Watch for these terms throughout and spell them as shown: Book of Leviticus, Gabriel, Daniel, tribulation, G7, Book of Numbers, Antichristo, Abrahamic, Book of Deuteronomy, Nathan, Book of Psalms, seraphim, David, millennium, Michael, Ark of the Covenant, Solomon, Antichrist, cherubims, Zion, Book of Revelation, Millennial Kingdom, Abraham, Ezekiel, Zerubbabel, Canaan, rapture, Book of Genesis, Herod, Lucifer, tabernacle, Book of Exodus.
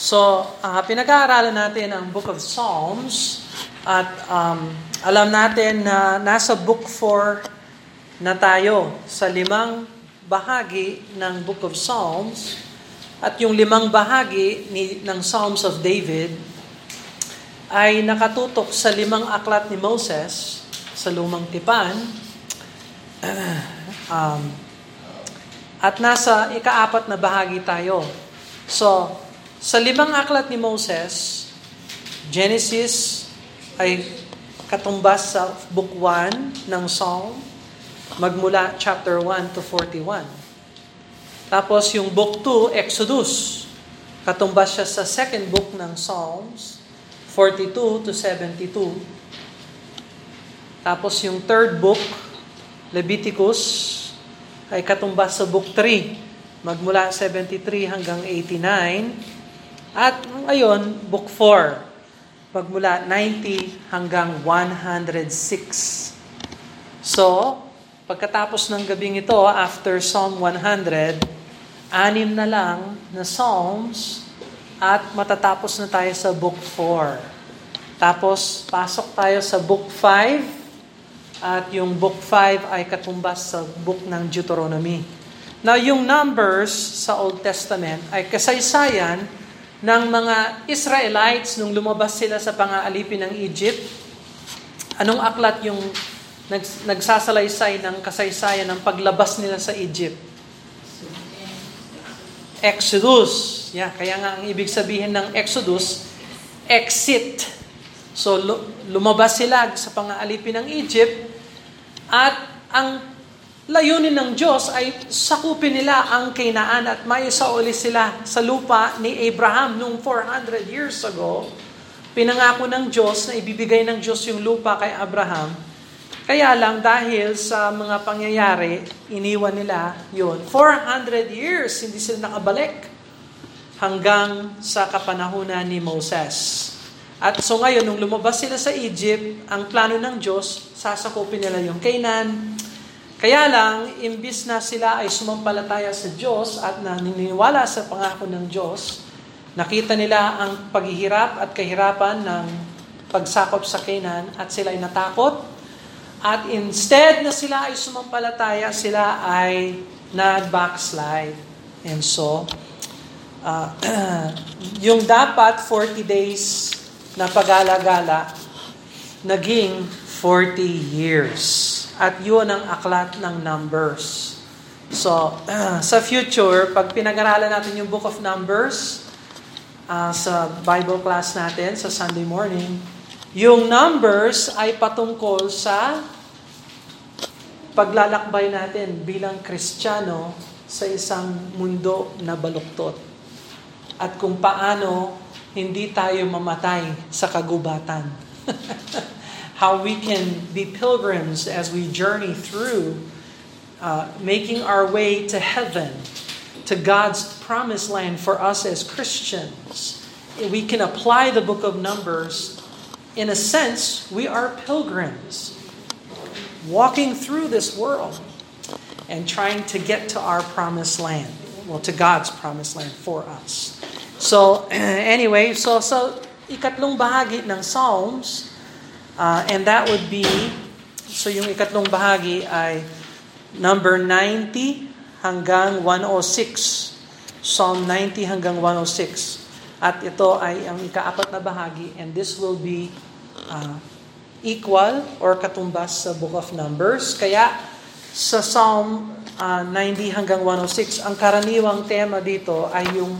So, pinag-aaralan natin ang Book of Psalms at alam natin na nasa Book 4 na tayo sa limang bahagi ng Book of Psalms at yung limang bahagi ng Psalms of David ay nakatutok sa limang aklat ni Moses sa Lumang Tipan at nasa ikaapat na bahagi tayo. So, sa limang aklat ni Moses, Genesis ay katumbas sa Book 1 ng Psalm, magmula chapter 1 to 41. Tapos yung Book 2, Exodus, katumbas siya sa second book ng Psalms, 42 to 72. Tapos yung third book, Leviticus, ay katumbas sa Book 3, magmula 73 hanggang 89. At ayon, Book 4, magmula 90 hanggang 106. So, pagkatapos ng gabing ito, after Psalm 100, anim na lang na Psalms at matatapos na tayo sa Book 4. Tapos, pasok tayo sa Book 5 at yung Book 5 ay katumbas sa Book ng Deuteronomy. Now, yung Numbers sa Old Testament ay kasaysayan ng mga Israelites nung lumabas sila sa pang-aalipin ng Egypt. Anong aklat yung nagsasalaysay ng kasaysayan ng paglabas nila sa Egypt? Exodus. Yeah, kaya nga ang ibig sabihin ng Exodus, exit. So lumabas sila sa pang-aalipin ng Egypt at ang layunin ng Diyos ay sakupin nila ang Canaan at maisauli sila sa lupa ni Abraham noong 400 years ago. Pinangako ng Diyos na ibibigay ng Diyos yung lupa kay Abraham. Kaya lang dahil sa mga pangyayari, iniwan nila yon. 400 years, hindi sila nakabalik hanggang sa kapanahunan ni Moses. At so ngayon, nung lumabas sila sa Egypt, ang plano ng Diyos, sasakupin nila yung Canaan. Kaya lang, imbis na sila ay sumampalataya sa Diyos at naniniwala sa pangako ng Diyos, nakita nila ang paghihirap at kahirapan ng pagsakop sa Canaan at sila ay natakot. At instead na sila ay sumampalataya, sila ay nag-backslide. And so, yung dapat 40 days na pag-alagala, naging 40 years. At yun ang aklat ng Numbers. So, sa future, pag pinag-aralan natin yung Book of Numbers sa Bible class natin, sa Sunday morning, yung Numbers ay patungkol sa paglalakbay natin bilang Kristiyano sa isang mundo na baluktot. At kung paano hindi tayo mamatay sa kagubatan. How we can be pilgrims as we journey through, making our way to heaven, to God's promised land for us as Christians. We can apply the Book of Numbers. In a sense, we are pilgrims walking through this world and trying to get to our promised land, well, to God's promised land for us. So anyway, so ikatlong bahagi ng Psalms, and that would be, so yung ikatlong bahagi ay number 90 hanggang 106. Psalm 90 hanggang 106. At ito ay ang ikaapat na bahagi, and this will be equal or katumbas sa Book of Numbers. Kaya sa Psalm 90 hanggang 106, ang karaniwang tema dito ay yung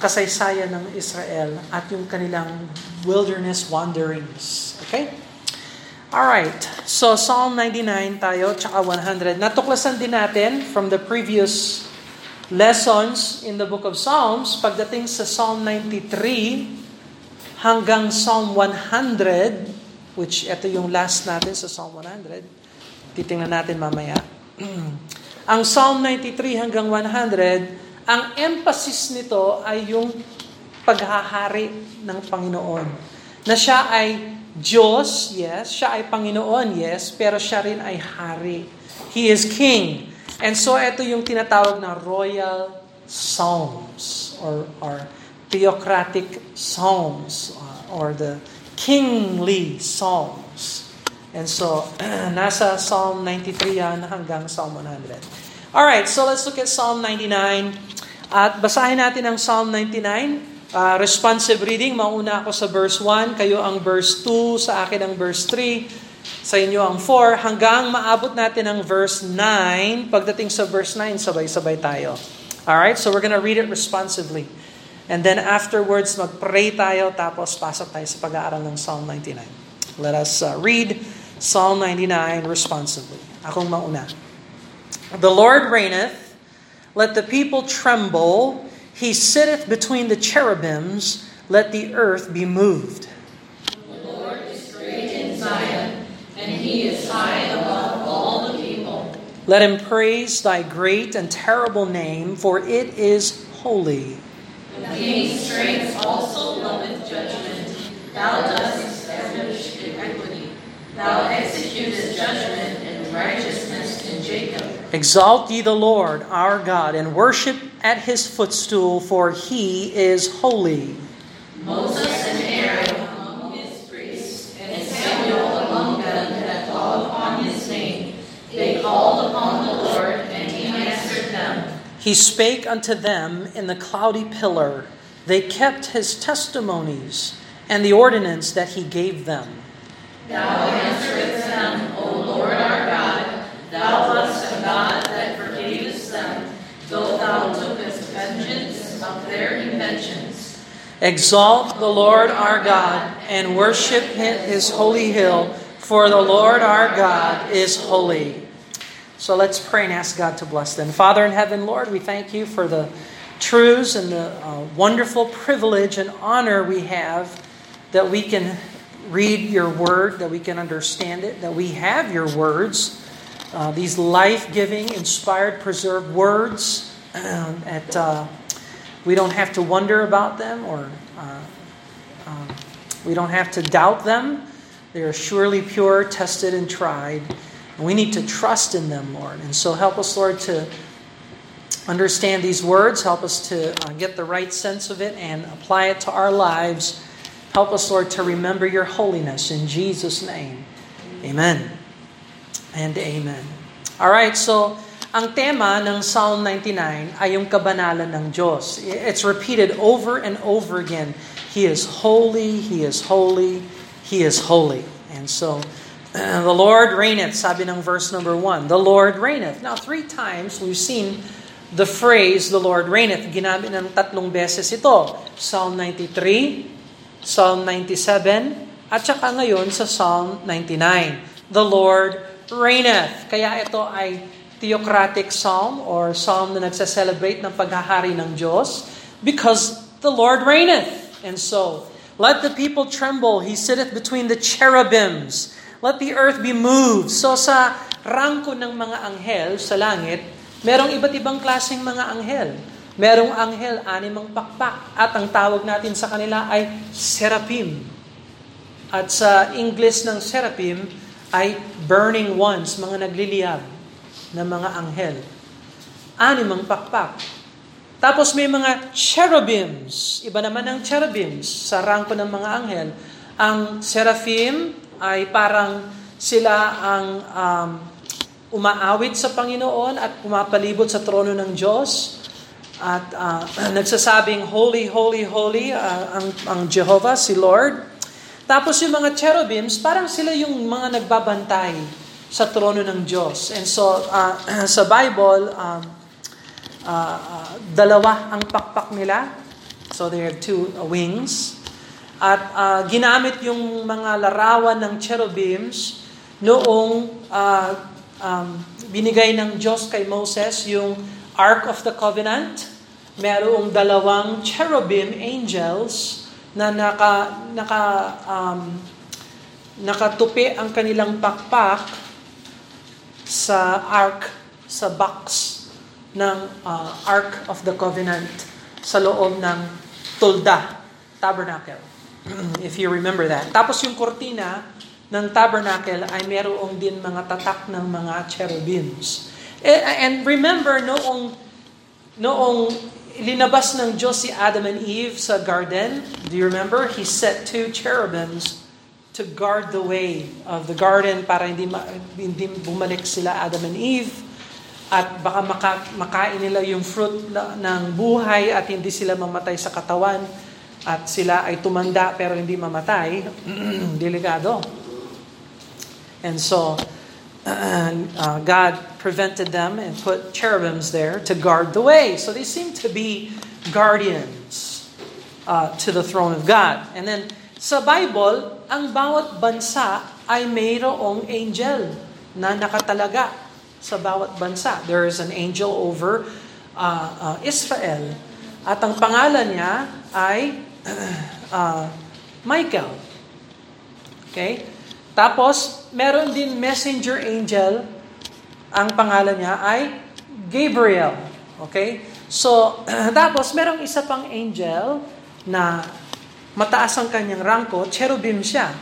kasaysayan ng Israel at yung kanilang wilderness wanderings. Okay? Alright. So, Psalm 99 tayo, tsaka 100. Natuklasan din natin from the previous lessons in the Book of Psalms, pagdating sa Psalm 93 hanggang Psalm 100, which ito yung last natin sa Psalm 100. Titingnan natin mamaya. Ang Psalm 93 hanggang 100, ang emphasis nito ay yung paghahari ng Panginoon. Na siya ay Diyos, yes. Siya ay Panginoon, yes. Pero siya rin ay hari. He is King. And so, ito yung tinatawag na royal psalms or theocratic psalms or the kingly psalms. And so, nasa Psalm 93 yan hanggang Psalm 100. Alright, so let's look at Psalm 99. At basahin natin ang Psalm 99. Responsive reading, mauna ako sa verse 1, kayo ang verse 2, sa akin ang verse 3, sa inyo ang 4, hanggang maabot natin ang verse 9. Pagdating sa verse 9, sabay-sabay tayo. Alright, so we're gonna read it responsively. And then afterwards, mag-pray tayo, tapos pasok tayo sa pag-aaral ng Psalm 99. Let us read Psalm 99 responsively. Akong mauna. The Lord reigneth, let the people tremble. He sitteth between the cherubims, let the earth be moved. The Lord is great in Zion, and he is high above all the people. Let him praise thy great and terrible name, for it is holy. The king's strength also loveth judgment. Thou dost establish equity. Thou executest judgment and righteousness in Jacob. Exalt ye the Lord our God, and worship at his footstool, for he is holy. Moses and Aaron called upon the Lord, and he answered them. He spake unto them in the cloudy pillar. They kept his testimonies and the ordinance that he gave them. Thou answerest them, O Lord our God. Thou wast a God that forgavest them, though thou tookest vengeance of their inventions. Exalt the Lord our God, and worship his holy hill, for the Lord our God is holy. So let's pray and ask God to bless them. Father in heaven, Lord, we thank you for the truths and the wonderful privilege and honor we have that we can read your word, that we can understand it, that we have your words, these life-giving, inspired, preserved words. We don't have to wonder about them or we don't have to doubt them. They are surely pure, tested, and tried. We need to trust in them, Lord. And so help us, Lord, to understand these words. Help us to get the right sense of it and apply it to our lives. Help us, Lord, to remember your holiness. In Jesus' name, amen and amen. Alright, so ang tema ng Psalm 99 ay yung kabanalan ng Diyos. It's repeated over and over again. He is holy, He is holy, He is holy. And so the Lord reigneth, sabi ng verse number 1. The Lord reigneth. Now, 3 times we've seen the phrase, the Lord reigneth. Ginamit ng 3 beses ito. Psalm 93, Psalm 97, at saka ngayon sa Psalm 99. The Lord reigneth. Kaya ito ay theocratic psalm or psalm na nagsa-celebrate ng paghahari ng Diyos because the Lord reigneth. And so, let the people tremble. He sitteth between the cherubims. Let the earth be moved. So sa rangko ng mga anghel sa langit, merong iba't ibang klaseng mga anghel. Merong anghel, 6 pakpak. At ang tawag natin sa kanila ay seraphim. At sa English ng seraphim ay burning ones, mga nagliliyab na mga anghel. 6 pakpak. Tapos may mga cherubims. Iba naman ang cherubims sa rangko ng mga anghel. Ang seraphim ay parang sila ang umaawit sa Panginoon at pumapalibot sa trono ng Diyos at nagsasabing holy, holy, holy ang Jehovah, si Lord. Tapos yung mga cherubims, parang sila yung mga nagbabantay sa trono ng Diyos. And so sa Bible, dalawa ang pakpak nila. So they have 2 wings. At ginamit yung mga larawan ng cherubims noong binigay ng Diyos kay Moses yung Ark of the Covenant. Merong 2 cherubim angels na nakatupi ang kanilang pakpak sa Ark, sa box ng Ark of the Covenant sa loob ng tulda, tabernacle. If you remember that. Tapos yung kortina ng tabernacle ay merong din mga tatak ng mga cherubims. And remember, noong Ilinabas ng Diyos si Adam and Eve sa garden. Do you remember? He set two cherubims to guard the way of the garden para hindi bumalik sila Adam and Eve at baka makain nila yung fruit ng buhay at hindi sila mamatay sa katawan at sila ay tumanda pero hindi mamatay. Delikado. And so God prevented them and put cherubims there to guard the way. So they seem to be guardians to the throne of God. And then sa Bible, ang bawat bansa ay mayroong angel na nakatalaga sa bawat bansa. There is an angel over Israel. At ang pangalan niya ay Michael. Okay? Tapos, meron din messenger angel, ang pangalan niya ay Gabriel. Okay? So, tapos merong isa pang angel na mataas ang kanyang rangko, cherubim siya,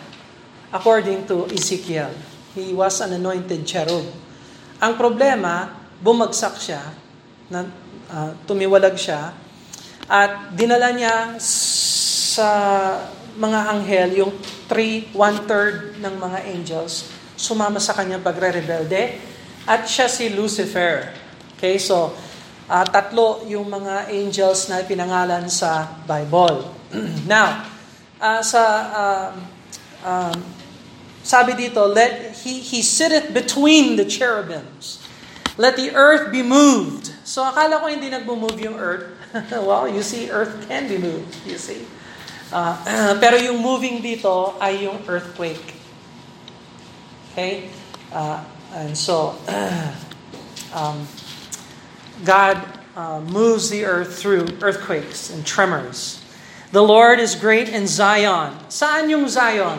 according to Ezekiel. He was an anointed cherub. Ang problema, bumagsak siya, tumiwalag siya, at dinala niya sa mga anghel, yung 1/3 ng mga angels, sumama sa kanyang pagre-rebelde, at siya si Lucifer. Okay, so, 3 yung mga angels na pinangalan sa Bible. Now, sabi dito, he sitteth between the cherubims. Let the earth be moved. So, akala ko hindi nag-move yung earth. Well, you see, earth can be moved, you see. Pero yung moving dito ay yung earthquake. Okay? And so, God moves the earth through earthquakes and tremors. The Lord is great in Zion. Saan yung Zion?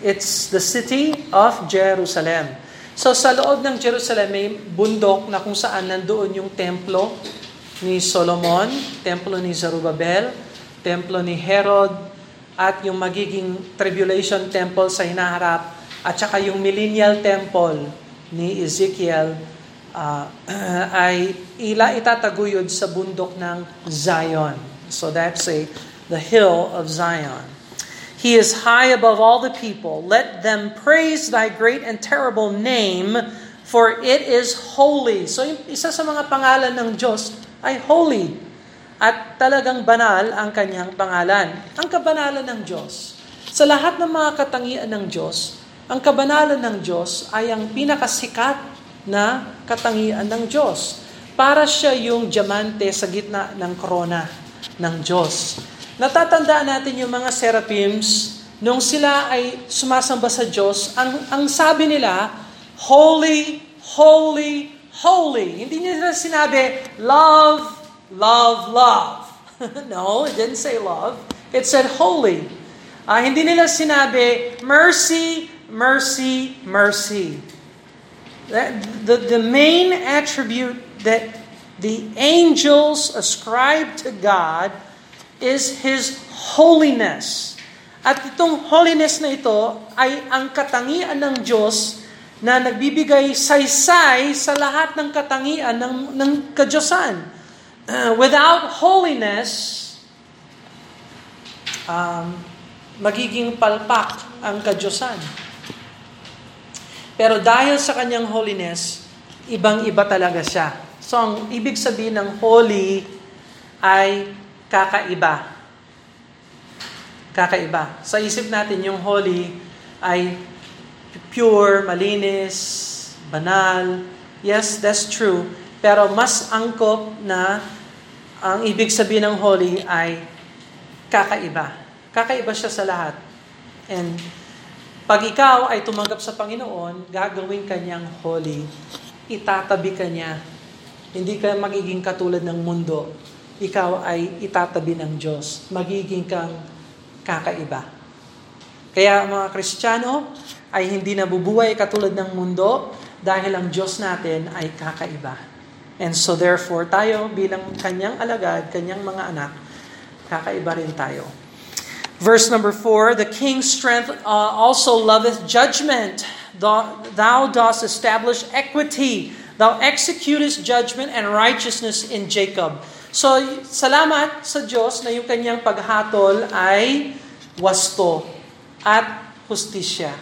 It's the city of Jerusalem. So sa loob ng Jerusalem may bundok na kung saan nandoon yung templo ni Solomon, templo ni Zerubbabel, templo ni Herod, at yung magiging tribulation temple sa hinaharap, at saka yung millennial temple ni Ezekiel ay itataguyod sa bundok ng Zion. So that's the hill of Zion. He is high above all the people. Let them praise thy great and terrible name, for it is holy. So isa sa mga pangalan ng Diyos ay holy. At talagang banal ang kanyang pangalan. Ang kabanalan ng Diyos. Sa lahat ng mga katangian ng Diyos, ang kabanalan ng Diyos ay ang pinakasikat na katangian ng Diyos. Para siya yung diamante sa gitna ng korona ng Diyos. Natatandaan natin yung mga seraphims, nung sila ay sumasamba sa Diyos, ang sabi nila, holy, holy, holy. Hindi nila sinabi, love, love, love. No, it didn't say love. It said holy. Hindi nila sinabi, mercy, mercy, mercy. The main attribute that the angels ascribe to God is His holiness. At itong holiness na ito ay ang katangian ng Diyos na nagbibigay saysay sa lahat ng katangian ng kadyosan. Without holiness, magiging palpak ang kadyosan. Pero dahil sa kanyang holiness, ibang-iba talaga siya. So, ang ibig sabihin ng holy ay kakaiba. Kakaiba. Sa isip natin, yung holy ay pure, malinis, banal. Yes, that's true. Pero mas angkop na ang ibig sabihin ng holy ay kakaiba. Kakaiba siya sa lahat. And pag ikaw ay tumanggap sa Panginoon, gagawin ka niyang holy. Itatabi ka niya. Hindi ka magiging katulad ng mundo. Ikaw ay itatabi ng Diyos. Magiging kang kakaiba. Kaya mga Kristiyano ay hindi nabubuhay katulad ng mundo dahil ang Diyos natin ay kakaiba. And so therefore, tayo bilang kanyang alagad, kanyang mga anak, kakaiba rin tayo. Verse number 4, the king's strength also loveth judgment. Thou dost establish equity. Thou executest judgment and righteousness in Jacob. So, salamat sa Diyos na yung kanyang paghatol ay wasto at hustisya.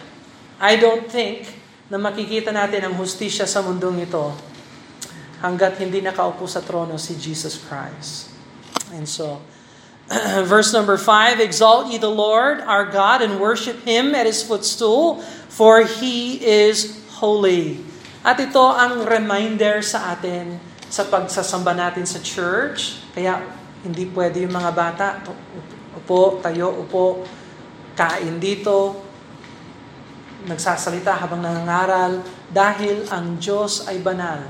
I don't think na makikita natin ang hustisya sa mundong ito hanggat hindi nakaupo sa trono si Jesus Christ. And so, verse number 5, Exalt ye the Lord our God and worship Him at His footstool, for He is holy. At ito ang reminder sa atin sa pagsasamba natin sa church. Kaya hindi pwede yung mga bata, upo, tayo, upo, kain dito, nagsasalita habang nangangaral, dahil ang Diyos ay banal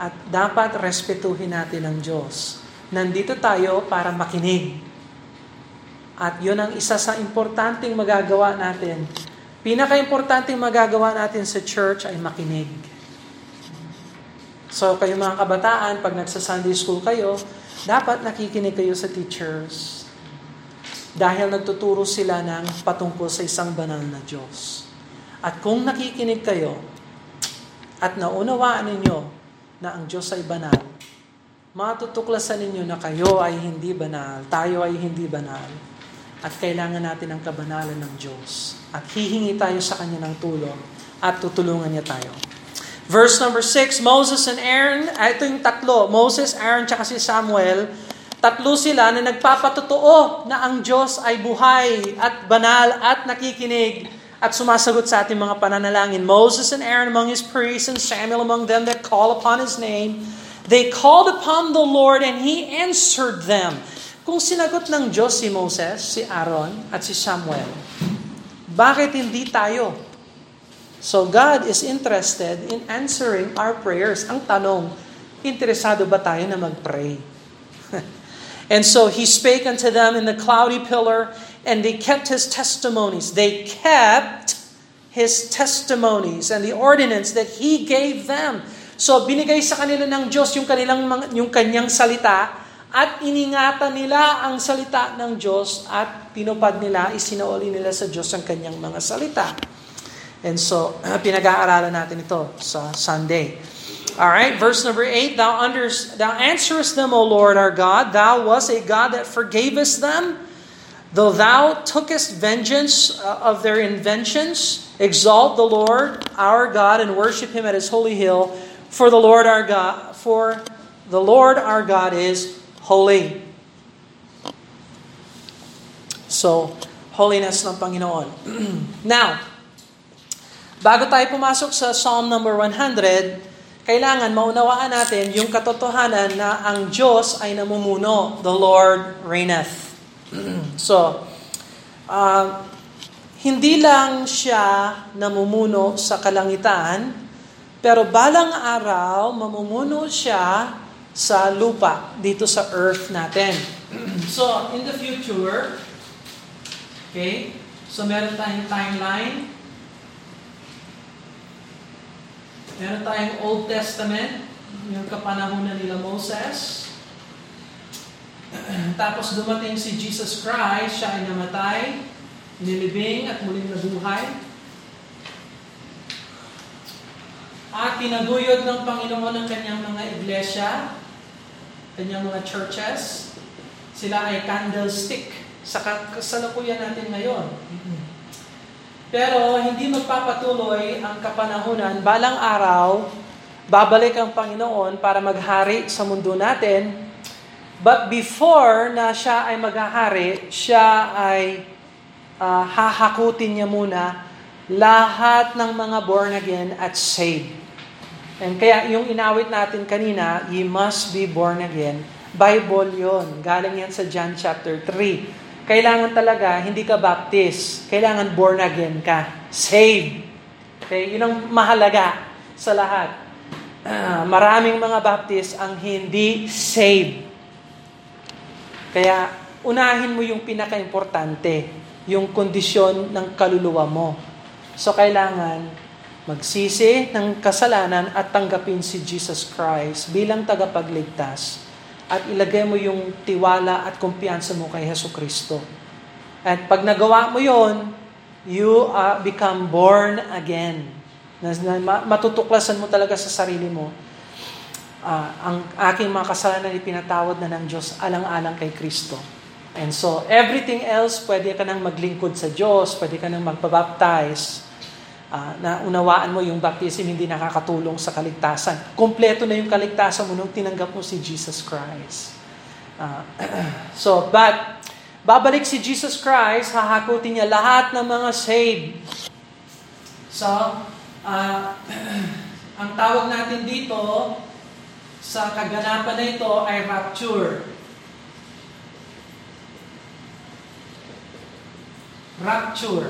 at dapat respetuhin natin ang Diyos. Nandito tayo para makinig. At yun ang isa sa importanteng magagawa natin. Pinaka-importanteng magagawa natin sa church ay makinig. So, kayo mga kabataan, pag nagsa-Sunday school kayo, dapat nakikinig kayo sa teachers dahil nagtuturo sila ng patungkol sa isang banal na Diyos. At kung nakikinig kayo at naunawaan ninyo na ang Diyos ay banal, matutuklasan ninyo na kayo ay hindi banal, tayo ay hindi banal, at kailangan natin ang kabanalan ng Diyos. At hihingi tayo sa Kanya ng tulong at tutulungan niya tayo. Verse number 6, Moses and Aaron, ito yung tatlo, Moses, Aaron, tsaka si Samuel, tatlo sila na nagpapatotoo na ang Diyos ay buhay at banal at nakikinig at sumasagot sa ating mga pananalangin. Moses and Aaron among his priests and Samuel among them that call upon his name, they called upon the Lord and He answered them. Kung sinagot ng Diyos si Moses, si Aaron, at si Samuel, bakit hindi tayo? So God is interested in answering our prayers. Ang tanong, interesado ba tayo na mag-pray? And so He spake unto them in the cloudy pillar, and they kept His testimonies. They kept His testimonies and the ordinance that He gave them. So binigay sa kanila ng Diyos yung kanyang salita, at iningatan nila ang salita ng Diyos, at tinupad nila, isinauli nila sa Diyos ang kanyang mga salita. And so, pinag-aaralan natin ito sa Sunday. Alright, verse number 8, Thou answerest them, O Lord our God, Thou wast a God that forgavest them, though Thou tookest vengeance of their inventions. Exalt the Lord our God and worship Him at His holy hill, for the Lord our God is holy. So, holiness ng Panginoon. Now, bago tayo pumasok sa Psalm number 100, kailangan maunawaan natin yung katotohanan na ang Diyos ay namumuno. The Lord reigneth. So, hindi lang siya namumuno sa kalangitan, pero balang araw mamumuno siya sa lupa, dito sa earth natin. So, in the future, okay, so meron tayong timeline. Meron tayong Old Testament, yung kapanahunan nila Moses. Tapos dumating si Jesus Christ, siya ay namatay, nilibing at muling nabuhay. At tinaguyod ng Panginoon ang kanyang mga iglesia, kanyang mga churches. Sila ay candlestick sa kasalukuyan natin ngayon. Pero hindi magpapatuloy ang kapanahunan. Balang araw, babalik ang Panginoon para maghari sa mundo natin. But before na siya ay maghahari, siya ay hahakutin niya muna lahat ng mga born again at saved. And kaya yung inawit natin kanina, ye must be born again. Bible yun. Galing yan sa John chapter 3. Kailangan talaga, hindi ka baptist. Kailangan born again ka. Saved. Okay? Yun ang mahalaga sa lahat. Maraming mga baptist ang hindi saved. Kaya, unahin mo yung pinaka-importante, yung kondisyon ng kaluluwa mo. So, kailangan magsisi ng kasalanan at tanggapin si Jesus Christ bilang tagapagligtas. At ilagay mo yung tiwala at kumpiyansa mo kay Jesucristo. At pag nagawa mo yon, you become born again. na matutuklasan mo talaga sa sarili mo, ang aking mga kasalanan ay pinatawad na ng Diyos alang-alang kay Kristo. And so, everything else, pwede ka nang maglingkod sa Diyos, pwede ka nang magpabaptize, na unawaan mo yung baptism hindi nakakatulong sa kaligtasan. Kompleto na yung kaligtasan mo nung tinanggap mo si Jesus Christ. But, babalik si Jesus Christ, hahakutin niya lahat ng mga saved. So, ang tawag natin dito sa kaganapan na ito ay rapture. Rapture.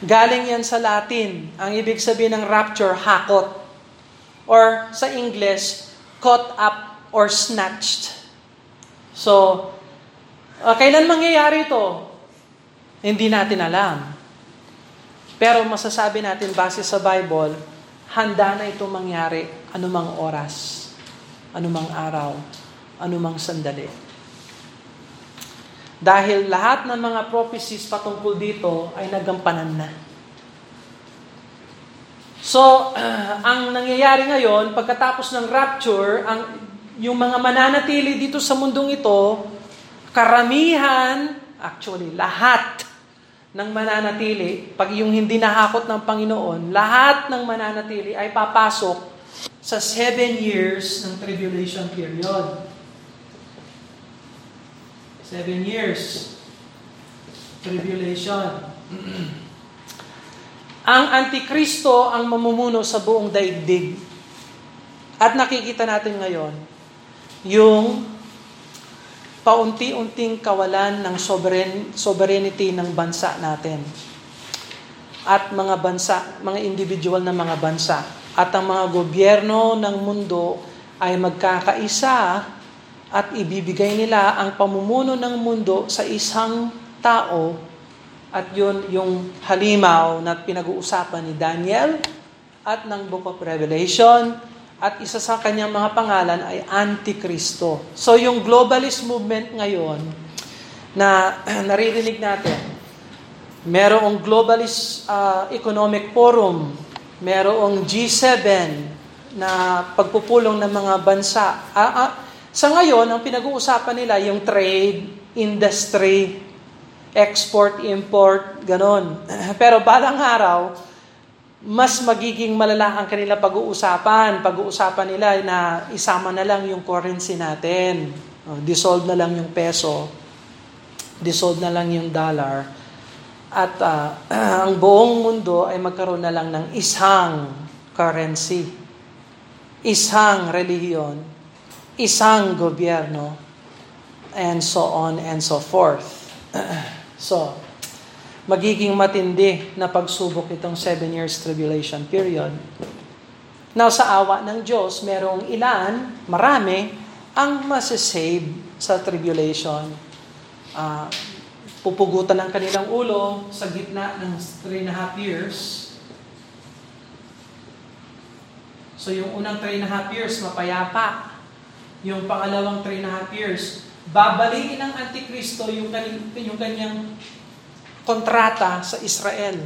Galing yan sa Latin. Ang ibig sabihin ng rapture, hakot. Or sa English, caught up or snatched. So, kailan mangyayari ito? Hindi natin alam. Pero masasabi natin base sa Bible, handa na ito mangyari anumang oras, anumang araw, anumang sandali. Dahil lahat ng mga prophecies patungkol dito ay nagampanan na. So, ang nangyayari ngayon, pagkatapos ng rapture, yung mga mananatili dito sa mundong ito, karamihan, actually lahat ng mananatili, pag yung hindi nahakot ng Panginoon, lahat ng mananatili ay papasok sa 7 years ng tribulation period. 7 years. Tribulation. Ang Antichristo ang mamumuno sa buong daigdig. At nakikita natin ngayon yung paunti-unting kawalan ng sovereignty ng bansa natin. At mga bansa, mga individual na mga bansa. At ang mga gobyerno ng mundo ay magkakaisa at ibibigay nila ang pamumuno ng mundo sa isang tao, at yun yung halimaw na pinag-uusapan ni Daniel at ng Book of Revelation, at isa sa kanyang mga pangalan ay Antichristo. So yung globalist movement ngayon na naririnig natin, merong globalist economic forum, merong G7 na pagpupulong ng mga bansa. Sa ngayon, ang pinag-uusapan nila yung trade, industry, export, import, ganon. Pero balang araw, mas magiging malala ang kanila pag-uusapan. Pag-uusapan nila na isama na lang yung currency natin. Dissolve na lang yung peso. Dissolve na lang yung dollar. At ang buong mundo ay magkaroon na lang ng isang currency. Isang relihiyon. Isang gobyerno, and so on and so forth. So, magiging matindi na pagsubok itong 7 years tribulation period. Now, sa awa ng Diyos, merong ilan, marami, ang masasave sa tribulation. Pupugutan ang kanilang ulo sa gitna ng 3.5 years. So, yung unang 3.5 years, mapayapa. Yung pangalawang 3.5 years, babalikin ng Antikristo yung kanyang kontrata sa Israel.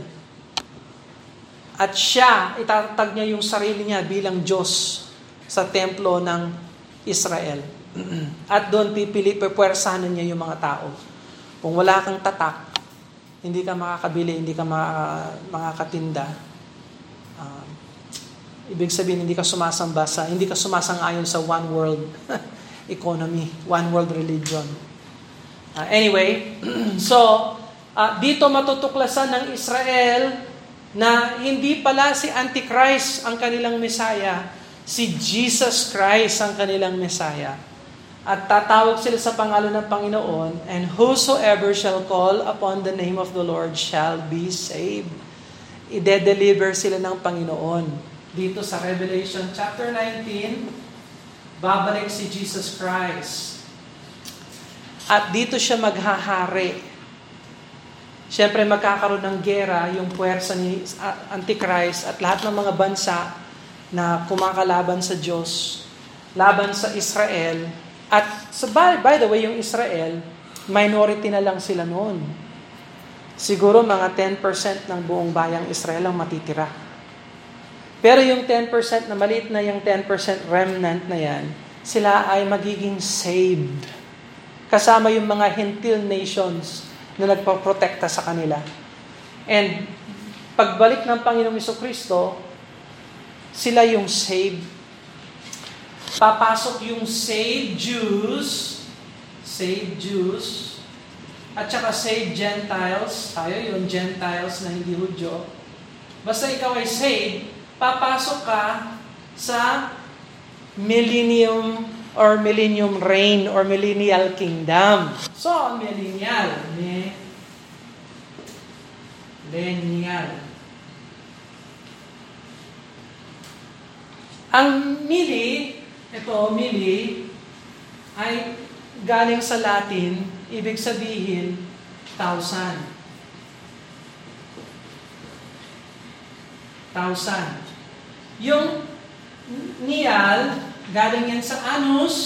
At siya, itatag niya yung sarili niya bilang Diyos sa templo ng Israel. At doon pipwersahan niya yung mga tao. Kung wala kang tatak, hindi ka makakabili, hindi ka makakatinda. Ibig sabihin, hindi ka sumasangayon sa one world economy, one world religion. Anyway, so dito matutuklasan ng Israel na hindi pala si Antichrist ang kanilang Messiah, si Jesus Christ ang kanilang Messiah. At tatawag sila sa pangalan ng Panginoon, and whosoever shall call upon the name of the Lord shall be saved. Ide-deliver sila ng Panginoon. Dito sa Revelation chapter 19, babalik si Jesus Christ. At dito siya maghahari. Siyempre magkakaroon ng gera yung puwersa ni Antichrist at lahat ng mga bansa na kumakalaban sa Diyos, laban sa Israel. At by the way, yung Israel, minority na lang sila noon. Siguro mga 10% ng buong bayang Israel ang matitira. Pero yung 10% na maliit na yung 10% remnant na yan, sila ay magiging saved. Kasama yung mga Gentile nations na nagpaprotekta sa kanila. And pagbalik ng Panginoong Jesucristo, sila yung saved. Papasok yung saved Jews, at saka saved Gentiles, tayo yung Gentiles na hindi Hudyo. Basta ikaw ay saved, papasok ka sa millennium or millennium reign or millennial kingdom. So, millennial. Ang mili ay galing sa Latin, ibig sabihin, 1,000. 1,000. Yung nial, galing yan sa anus,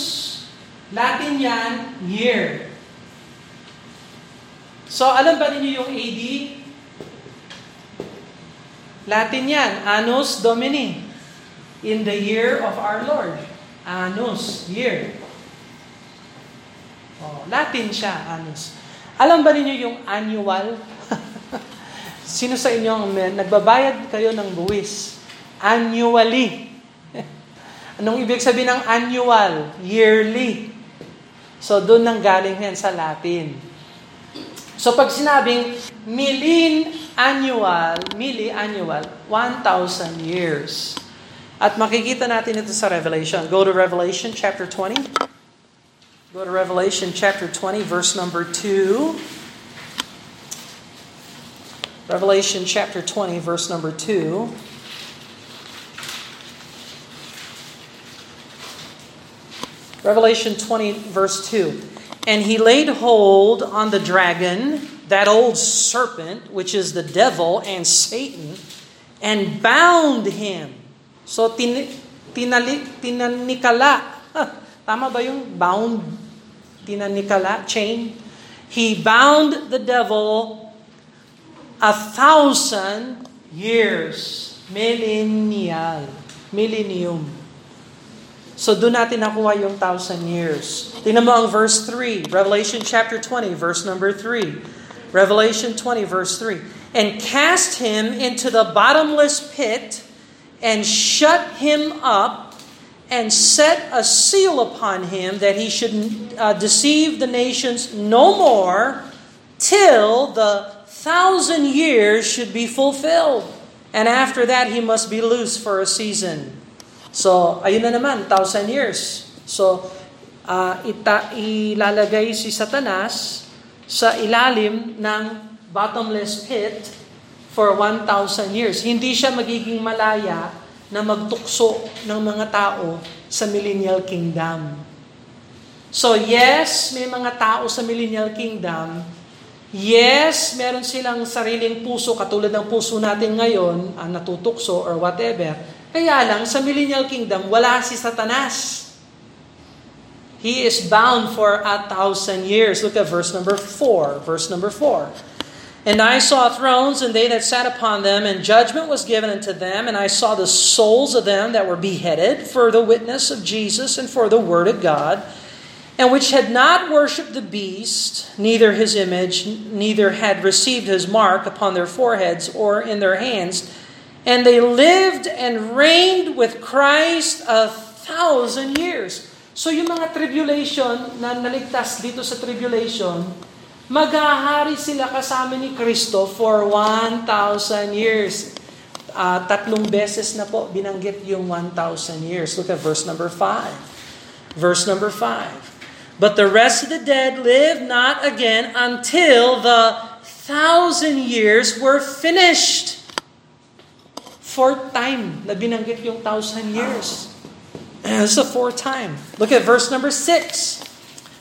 Latin yan, year. So, alam ba ninyo yung AD? Latin yan, annus domini. In the year of our Lord. Annus, year. Oh, Latin siya, annus. Alam ba ninyo yung annual? Sino sa inyo ang nagbabayad kayo ng buwis? Annually. Anong ibig sabihin ng annual? Yearly. So, doon nang galing yan sa Latin. So, pag sinabing millennial, 1,000 years. At makikita natin ito sa Revelation. Go to Revelation chapter 20. Go to Revelation chapter 20, verse number 2. Revelation chapter 20, verse number 2. Revelation 20, verse 2. And he laid hold on the dragon, that old serpent, which is the devil and Satan, and bound him. So, tinanikala. Tama ba yung bound? Tinanikala, chain. He bound the devil 1,000 years. Millennium. So doon natin nakuha yung 1,000 years. Tingnan mo ang verse 3. Revelation chapter 20, verse number 3. Revelation 20, verse 3. And cast him into the bottomless pit, and shut him up, and set a seal upon him, that he should deceive the nations no more, till the 1,000 years should be fulfilled. And after that, he must be loose for a season. So, ayun na naman, 1,000 years. So, ilalagay si Satanas sa ilalim ng bottomless pit for 1,000 years. Hindi siya magiging malaya na magtukso ng mga tao sa millennial kingdom. So, yes, may mga tao sa millennial kingdom. Yes, meron silang sariling puso katulad ng puso natin ngayon, natutukso or whatever. Kaya lang, sa millennial kingdom, wala si Satanas. He is bound for 1,000 years. Look at verse number 4. Verse number 4. And I saw thrones, and they that sat upon them, and judgment was given unto them. And I saw the souls of them that were beheaded for the witness of Jesus and for the word of God, and which had not worshipped the beast, neither his image, neither had received his mark upon their foreheads or in their hands. And they lived and reigned with Christ 1,000 years. So yung mga tribulation na naligtas dito sa tribulation, maghahari sila kasama ni Kristo for 1,000 years. Tatlong beses na po binanggit yung 1,000 years. Look at verse number 5. Verse number 5. But the rest of the dead lived not again until the 1,000 years were finished. Fourth time na binanggit yung 1,000 years. It's the fourth time. Look at verse number 6.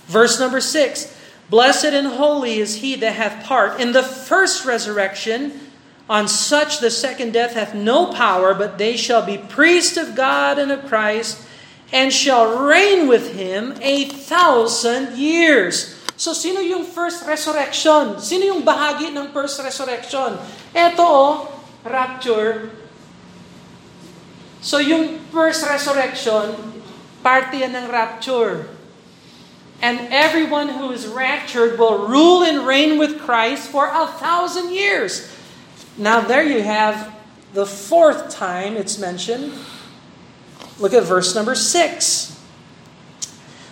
Verse number 6. Blessed and holy is he that hath part in the first resurrection. On such the second death hath no power, but they shall be priests of God and of Christ, and shall reign with him 1,000 years. So, sino yung first resurrection? Sino yung bahagi ng first resurrection? Ito, rapture So yung first resurrection, parte yan ng rapture. And everyone who is raptured will rule and reign with Christ for 1,000 years. Now there you have the fourth time it's mentioned. Look at verse number 6.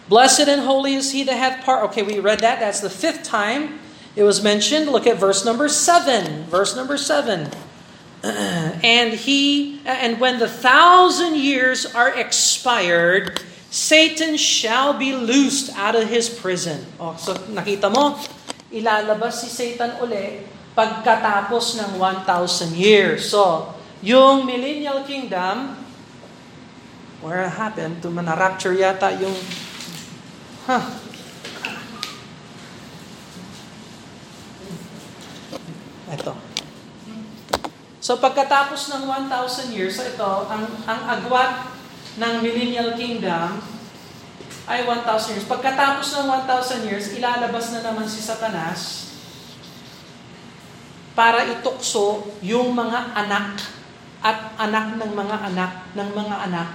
Blessed and holy is he that hath part. Okay, we read that. That's the fifth time it was mentioned. Look at verse number 7. Verse number 7. And when the 1,000 years are expired, Satan shall be loosed out of his prison. Oh, so nakita mo, ilalabas si Satan uli pagkatapos ng 1,000 years. So, yung Millennial Kingdom, where it happened, na-rapture yata yung, Ito. So, pagkatapos ng 1,000 years, so ito, ang agwat ng Millennial Kingdom ay 1,000 years. Pagkatapos ng 1,000 years, ilalabas na naman si Satanas para itukso yung mga anak at anak ng mga anak ng mga anak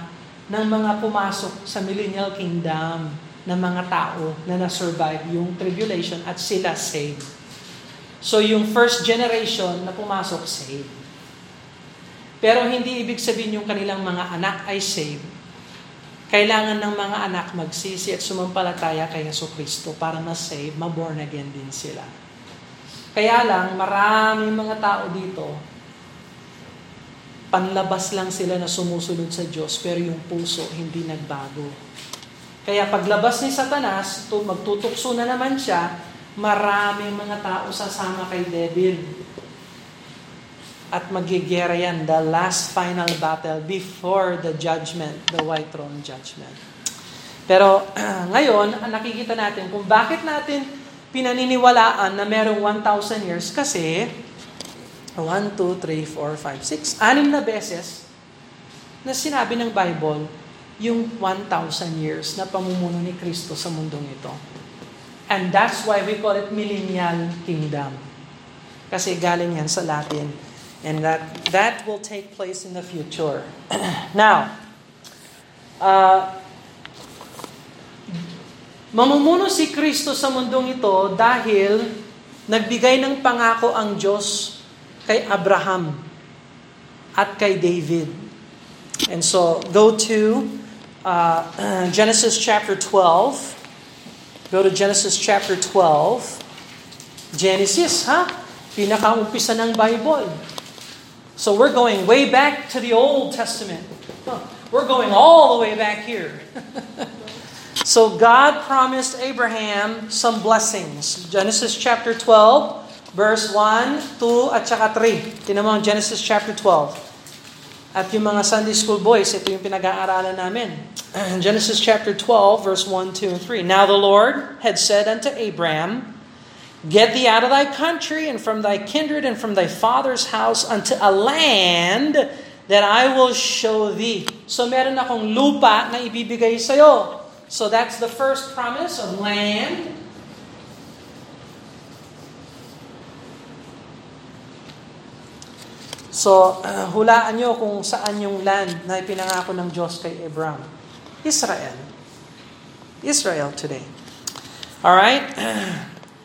ng mga pumasok sa Millennial Kingdom na mga tao na na-survive yung tribulation at sila saved. So yung first generation na pumasok saved. Pero hindi ibig sabihin yung kanilang mga anak ay saved. Kailangan ng mga anak magsisi at sumampalataya kay Jesucristo para ma-save, ma-born again din sila. Kaya lang, maraming mga tao dito, panlabas lang sila na sumusunod sa Diyos, pero yung puso hindi nagbago. Kaya paglabas ni Satanas, magtutukso na naman siya, maraming mga tao sasama kay David. At magigera yan, the last final battle before the judgment, the white throne judgment. Pero ngayon, nakikita natin kung bakit natin pinaniniwalaan na merong 1,000 years kasi 1, 2, 3, 4, 5, 6, 6 na beses na sinabi ng Bible yung 1,000 years na pamumuno ni Kristo sa mundong ito. And that's why we call it Millennial Kingdom. Kasi galing yan sa Latin. And that will take place in the future. Now, mamumuno si Kristo sa mundong ito dahil nagbigay ng pangako ang Diyos kay Abraham at kay David. And so, go to Genesis chapter 12. Go to Genesis chapter 12. Genesis, ha? Pinakaumpisa ng Bible. So we're going way back to the Old Testament. We're going all the way back here. So God promised Abraham some blessings. Genesis chapter 12, verse 1, 2, at saka 3. Tingnan mo ang Genesis chapter 12. At yung mga Sunday school boys, ito yung pinag-aaralan namin. Genesis chapter 12, verse 1, 2, and 3. Now the Lord had said unto Abraham, Get thee out of thy country, and from thy kindred, and from thy father's house, unto a land that I will show thee. So meron akong lupa na ibibigay sa'yo. So that's the first promise of land. So hulaan nyo kung saan yung land na ipinangako ng Diyos kay Abraham. Israel. Israel today. All right?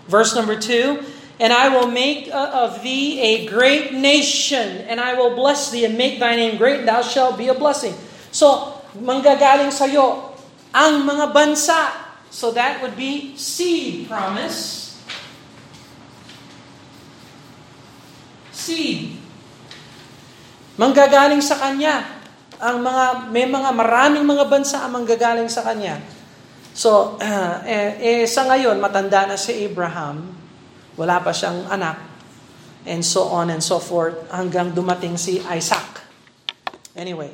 Verse number 2, And I will make of thee a great nation, and I will bless thee, and make thy name great, and thou shalt be a blessing. So, manggagaling sa'yo ang mga bansa. So that would be seed promise. Seed. Manggagaling sa kanya. May mga maraming mga bansa ang manggagaling sa kanya. So, sa ngayon, matanda na si Abraham, wala pa siyang anak, and so on and so forth, hanggang dumating si Isaac. Anyway,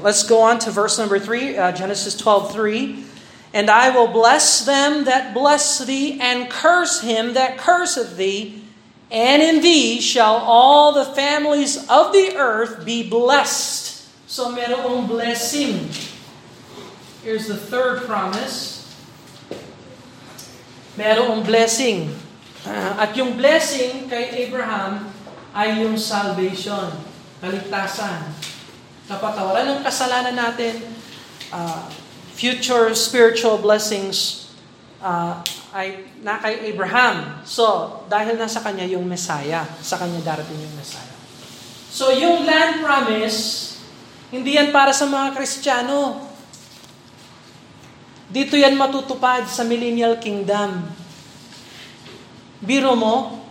let's go on to verse number 3, Genesis 12:3. And I will bless them that bless thee, and curse him that curseth thee, and in thee shall all the families of the earth be blessed. So, merong blessing. Here's the third promise. Merong blessing. At yung blessing kay Abraham ay yung salvation. kaligtasan, kapatawaran ng kasalanan natin, future spiritual blessings ay na kay Abraham. So, dahil nasa kanya yung Messiah, sa kanya darating yung Messiah. So, yung land promise, hindi yan para sa mga Kristiyano. Dito yan matutupad sa Millennial Kingdom. Biro mo,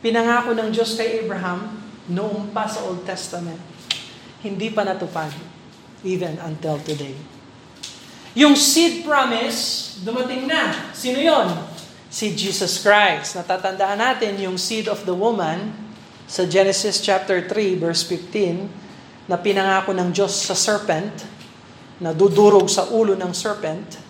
pinangako ng Diyos kay Abraham noong pa sa Old Testament. Hindi pa natupad, even until today. Yung seed promise, dumating na. Sino yon? Si Jesus Christ. Natatandaan natin yung seed of the woman sa Genesis chapter 3 verse 15 na pinangako ng Diyos sa serpent, na dudurog sa ulo ng serpent.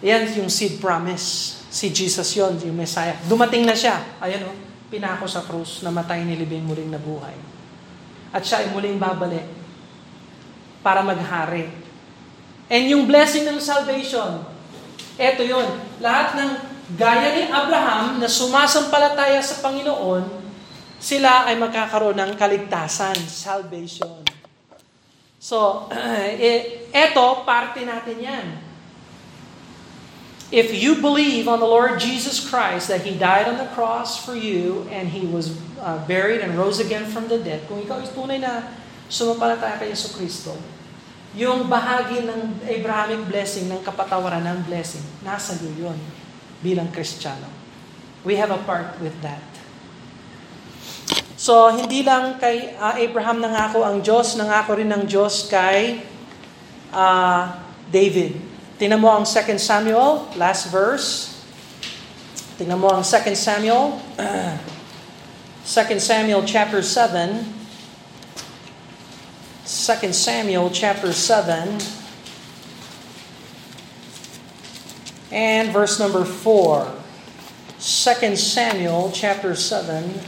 Yan yung seed promise. Si Jesus yon, yung Messiah. Dumating na siya. Ayan o, pinako sa krus, namatay, nilibing, muling nabuhay. At siya ay muling babalik para maghari. And yung blessing ng salvation, eto yon. Lahat ng gaya ni Abraham na sumasampalataya sa Panginoon, sila ay magkakaroon ng kaligtasan, salvation. So, eto, parte natin yan. If you believe on the Lord Jesus Christ that He died on the cross for you and He was buried and rose again from the dead, kung ikaw ay tunay na sumampalataya kay Jesucristo, yung bahagi ng Abrahamic blessing, ng kapatawaran ng blessing, nasa iyo yun. Bilang Kristiyano, we have a part with that. So, hindi lang kay Abraham nangako ang Diyos, nangako rin ng Diyos kay David. Tingnan mo ang 2 Samuel, last verse. Tingnan mo ang 2 Samuel. 2 Samuel chapter 7. 2 Samuel chapter 7. And verse number 4. 2 Samuel chapter 7.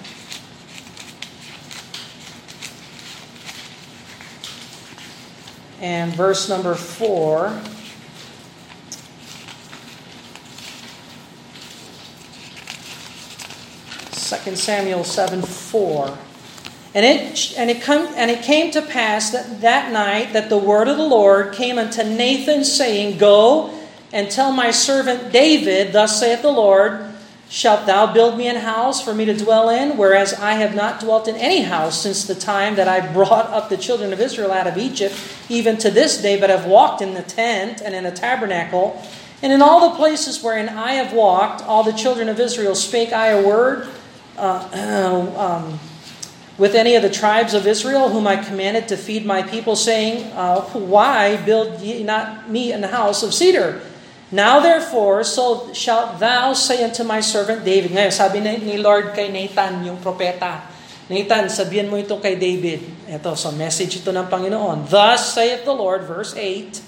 And verse number 4. Second Samuel 7:4. And it came to pass that night that the word of the Lord came unto Nathan, saying, Go and tell my servant David, Thus saith the Lord, Shalt thou build me an house for me to dwell in, whereas I have not dwelt in any house since the time that I brought up the children of Israel out of Egypt, even to this day, but have walked in the tent and in a tabernacle. And in all the places wherein I have walked, all the children of Israel spake I a word with any of the tribes of Israel, whom I commanded to feed my people, saying, Why build ye not me an house of cedar? Now therefore, so shalt thou say unto my servant David. Ngayon, sabi ni Lord kay Nathan, yung propeta. Nathan, sabihin mo ito kay David. Ito, so message ito ng Panginoon. Thus saith the Lord, verse 8,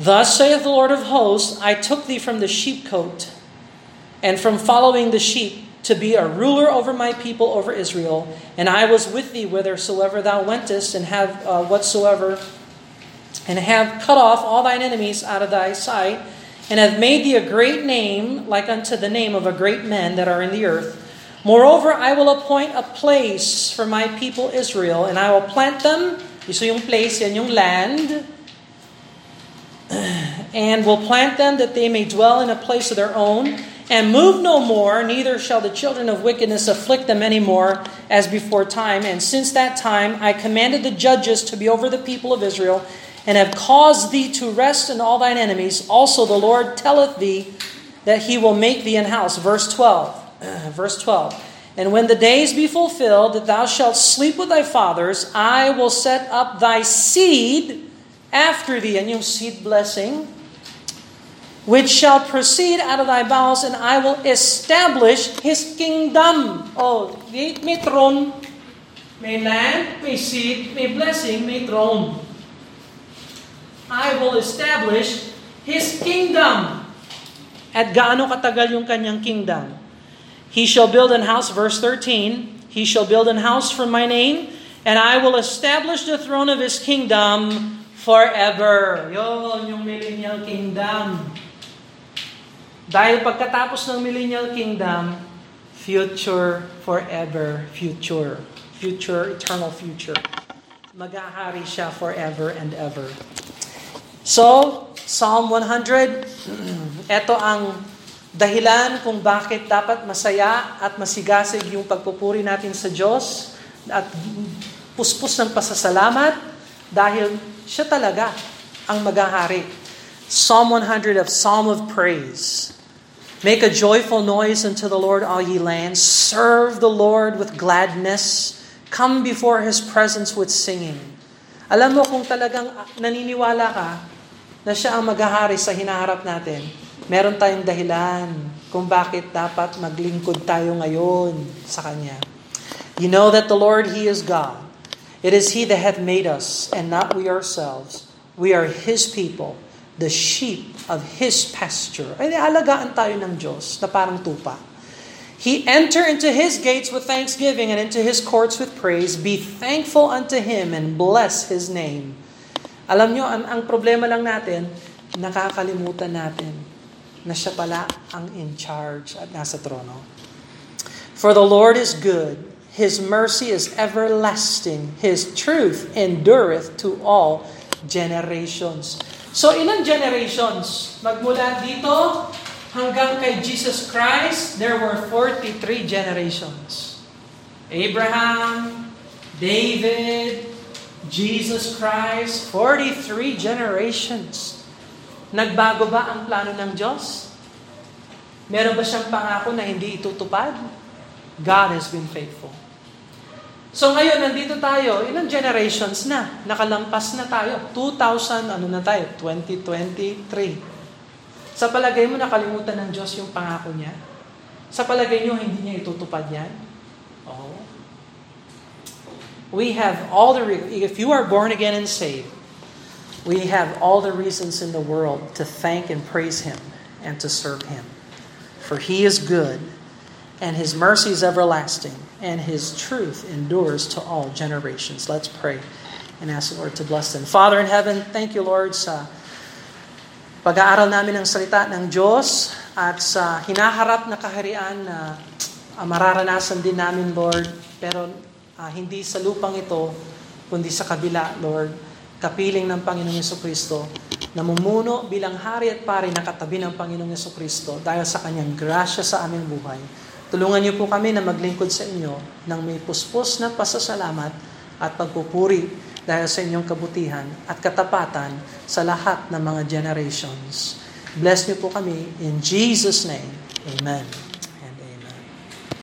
Thus saith the Lord of hosts, I took thee from the sheepcote, and from following the sheep, to be a ruler over my people, over Israel, and I was with thee whithersoever thou wentest, and have and have cut off all thine enemies out of thy sight, and have made thee a great name, like unto the name of a great men that are in the earth. Moreover, I will appoint a place for my people Israel, and I will plant them, so yung place, yan yung land, and will plant them that they may dwell in a place of their own, and move no more, neither shall the children of wickedness afflict them any more as before time. And since that time I commanded the judges to be over the people of Israel, and have caused thee to rest in all thine enemies. Also the Lord telleth thee that he will make thee an house. Verse 12. And when the days be fulfilled that thou shalt sleep with thy fathers, I will set up thy seed after thee. And yung seed blessing, which shall proceed out of thy bowels, and I will establish his kingdom. Oh, may throne, may land, may seed, may blessing, may throne. I will establish his kingdom. At gaano katagal yung kanyang kingdom? He shall build an house, verse 13, He shall build an house for my name, and I will establish the throne of his kingdom forever. Yun yung Millennial Kingdom. Dahil pagkatapos ng Millennial Kingdom, future, forever, future. Future, eternal future. Maghahari siya forever and ever. So, Psalm 100, ito ang dahilan kung bakit dapat masaya at masigasig yung pagpupuri natin sa Diyos at puspos ng pasasalamat dahil siya talaga ang maghahari. Psalm 100, a psalm of praise. Make a joyful noise unto the Lord, all ye lands. Serve the Lord with gladness. Come before His presence with singing. Alam mo kung talagang naniniwala ka na siya ang maghahari sa hinaharap natin, meron tayong dahilan kung bakit dapat maglingkod tayo ngayon sa Kanya. You know that the Lord, He is God. It is He that hath made us, and not we ourselves. We are His people, the sheep of His pasture. Ay, alagaan tayo ng Diyos na parang tupa. He enter into His gates with thanksgiving and into His courts with praise. Be thankful unto Him and bless His name. Alam nyo, ang problema lang natin, nakakalimutan natin na siya pala ang in charge at nasa trono. For the Lord is good, His mercy is everlasting, His truth endureth to all generations. So ilang generations? Magmula dito hanggang kay Jesus Christ, there were 43 generations. Abraham, David, Jesus Christ, 43 generations. Nagbago ba ang plano ng Diyos? Meron ba siyang pangako na hindi itutupad? God has been faithful. So ngayon, nandito tayo, ilang generations na? Nakalampas na tayo. 2023. Sa palagay mo, nakalimutan ng Diyos yung pangako niya? Sa palagay niyo, hindi niya itutupad yan? Oo. We have all the if you are born again and saved, we have all the reasons in the world to thank and praise Him and to serve Him. For He is good, and His mercy is everlasting, and His truth endures to all generations. Let's pray and ask the Lord to bless them. Father in heaven, thank you, Lord, sa pag-aaral namin ng salita ng Diyos at sa hinaharap na kaharian na mararanasan din namin, Lord, pero hindi sa lupang ito, kundi sa kabila, Lord, kapiling ng Panginoong Jesucristo, namumuno bilang hari at pari na katabi ng Panginoong Jesucristo dahil sa Kanyang grasya sa aming buhay. Tulungan niyo po kami na maglingkod sa inyo ng may puspos na pasasalamat at pagpupuri dahil sa inyong kabutihan at katapatan sa lahat ng mga generations. Bless niyo po kami in Jesus' name. Amen.